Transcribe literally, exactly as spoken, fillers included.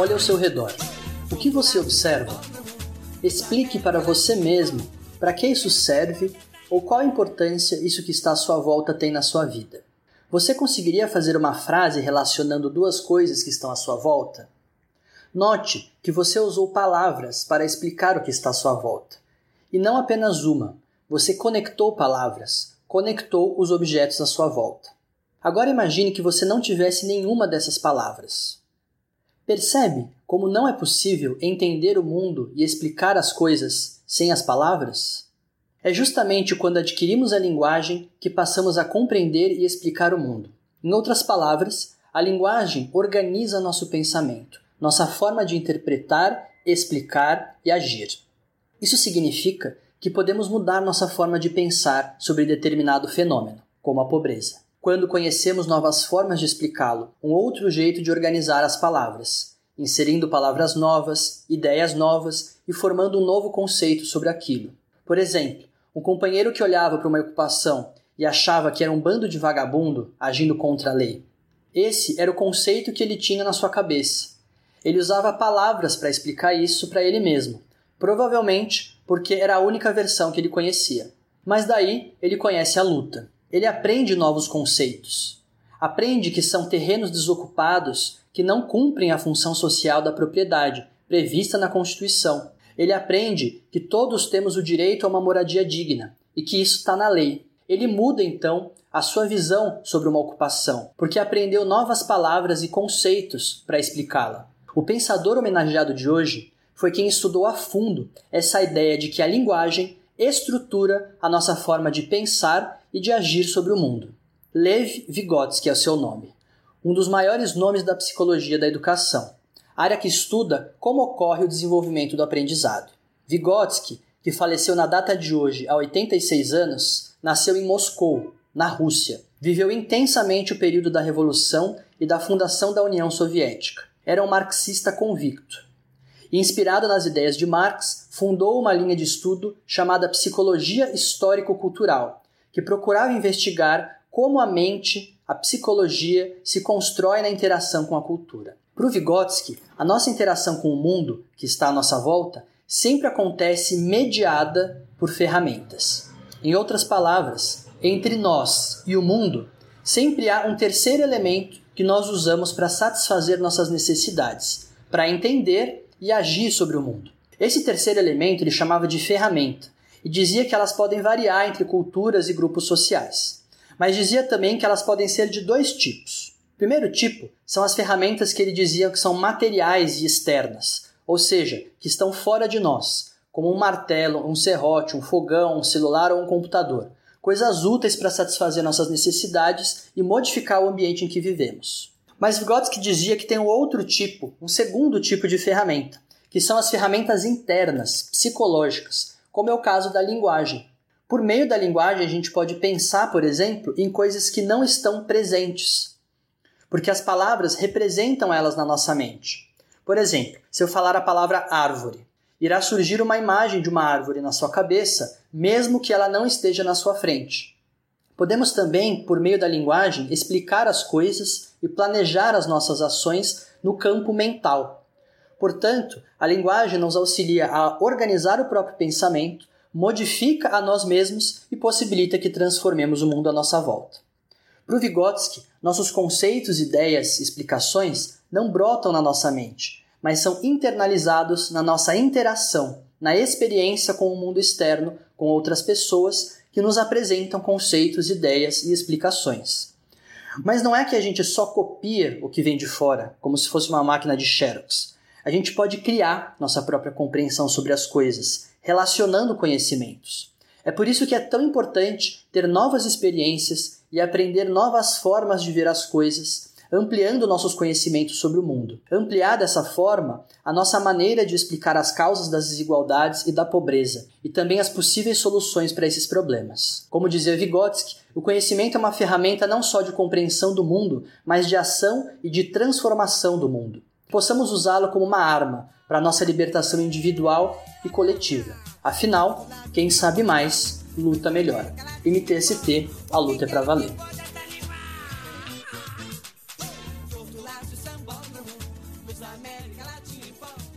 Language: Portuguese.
Olhe ao seu redor. O que você observa? Explique para você mesmo para que isso serve ou qual a importância isso que está à sua volta tem na sua vida. Você conseguiria fazer uma frase relacionando duas coisas que estão à sua volta? Note que você usou palavras para explicar o que está à sua volta. E não apenas uma. Você conectou palavras, conectou os objetos à sua volta. Agora imagine que você não tivesse nenhuma dessas palavras. Percebe como não é possível entender o mundo e explicar as coisas sem as palavras? É justamente quando adquirimos a linguagem que passamos a compreender e explicar o mundo. Em outras palavras, a linguagem organiza nosso pensamento, nossa forma de interpretar, explicar e agir. Isso significa que podemos mudar nossa forma de pensar sobre determinado fenômeno, como a pobreza, quando conhecemos novas formas de explicá-lo, um outro jeito de organizar as palavras, inserindo palavras novas, ideias novas e formando um novo conceito sobre aquilo. Por exemplo, um companheiro que olhava para uma ocupação e achava que era um bando de vagabundo agindo contra a lei. Esse era o conceito que ele tinha na sua cabeça. Ele usava palavras para explicar isso para ele mesmo, provavelmente porque era a única versão que ele conhecia. Mas daí ele conhece a luta. Ele aprende novos conceitos. Aprende que são terrenos desocupados que não cumprem a função social da propriedade prevista na Constituição. Ele aprende que todos temos o direito a uma moradia digna e que isso está na lei. Ele muda, então, a sua visão sobre uma ocupação, porque aprendeu novas palavras e conceitos para explicá-la. O pensador homenageado de hoje foi quem estudou a fundo essa ideia de que a linguagem estrutura a nossa forma de pensar e de agir sobre o mundo. Lev Vygotsky é o seu nome, um dos maiores nomes da psicologia da educação, área que estuda como ocorre o desenvolvimento do aprendizado. Vygotsky, que faleceu na data de hoje há oitenta e seis anos, nasceu em Moscou, na Rússia. Viveu intensamente o período da Revolução e da fundação da União Soviética. Era um marxista convicto. Inspirado nas ideias de Marx, fundou uma linha de estudo chamada Psicologia Histórico-Cultural, que procurava investigar como a mente, a psicologia, se constrói na interação com a cultura. Para o Vygotsky, a nossa interação com o mundo, que está à nossa volta, sempre acontece mediada por ferramentas. Em outras palavras, entre nós e o mundo, sempre há um terceiro elemento que nós usamos para satisfazer nossas necessidades, para entender e agir sobre o mundo. Esse terceiro elemento ele chamava de ferramenta e dizia que elas podem variar entre culturas e grupos sociais. Mas dizia também que elas podem ser de dois tipos. O primeiro tipo são as ferramentas que ele dizia que são materiais e externas, ou seja, que estão fora de nós, como um martelo, um serrote, um fogão, um celular ou um computador, coisas úteis para satisfazer nossas necessidades e modificar o ambiente em que vivemos. Mas Vygotsky dizia que tem um outro tipo, um segundo tipo de ferramenta, que são as ferramentas internas, psicológicas, como é o caso da linguagem. Por meio da linguagem, a gente pode pensar, por exemplo, em coisas que não estão presentes, porque as palavras representam elas na nossa mente. Por exemplo, se eu falar a palavra árvore, irá surgir uma imagem de uma árvore na sua cabeça, mesmo que ela não esteja na sua frente. Podemos também, por meio da linguagem, explicar as coisas e planejar as nossas ações no campo mental. Portanto, a linguagem nos auxilia a organizar o próprio pensamento, modifica a nós mesmos e possibilita que transformemos o mundo à nossa volta. Para o Vygotsky, nossos conceitos, ideias, explicações não brotam na nossa mente, mas são internalizados na nossa interação, na experiência com o mundo externo, com outras pessoas que nos apresentam conceitos, ideias e explicações. Mas não é que a gente só copia o que vem de fora, como se fosse uma máquina de xerox. A gente pode criar nossa própria compreensão sobre as coisas, relacionando conhecimentos. É por isso que é tão importante ter novas experiências e aprender novas formas de ver as coisas, ampliando nossos conhecimentos sobre o mundo. Ampliar dessa forma a nossa maneira de explicar as causas das desigualdades e da pobreza, e também as possíveis soluções para esses problemas. Como dizia Vygotsky, o conhecimento é uma ferramenta não só de compreensão do mundo, mas de ação e de transformação do mundo. Possamos usá-lo como uma arma para a nossa libertação individual e coletiva. Afinal, quem sabe mais, luta melhor. M T S T, a luta é pra valer. para te limpar.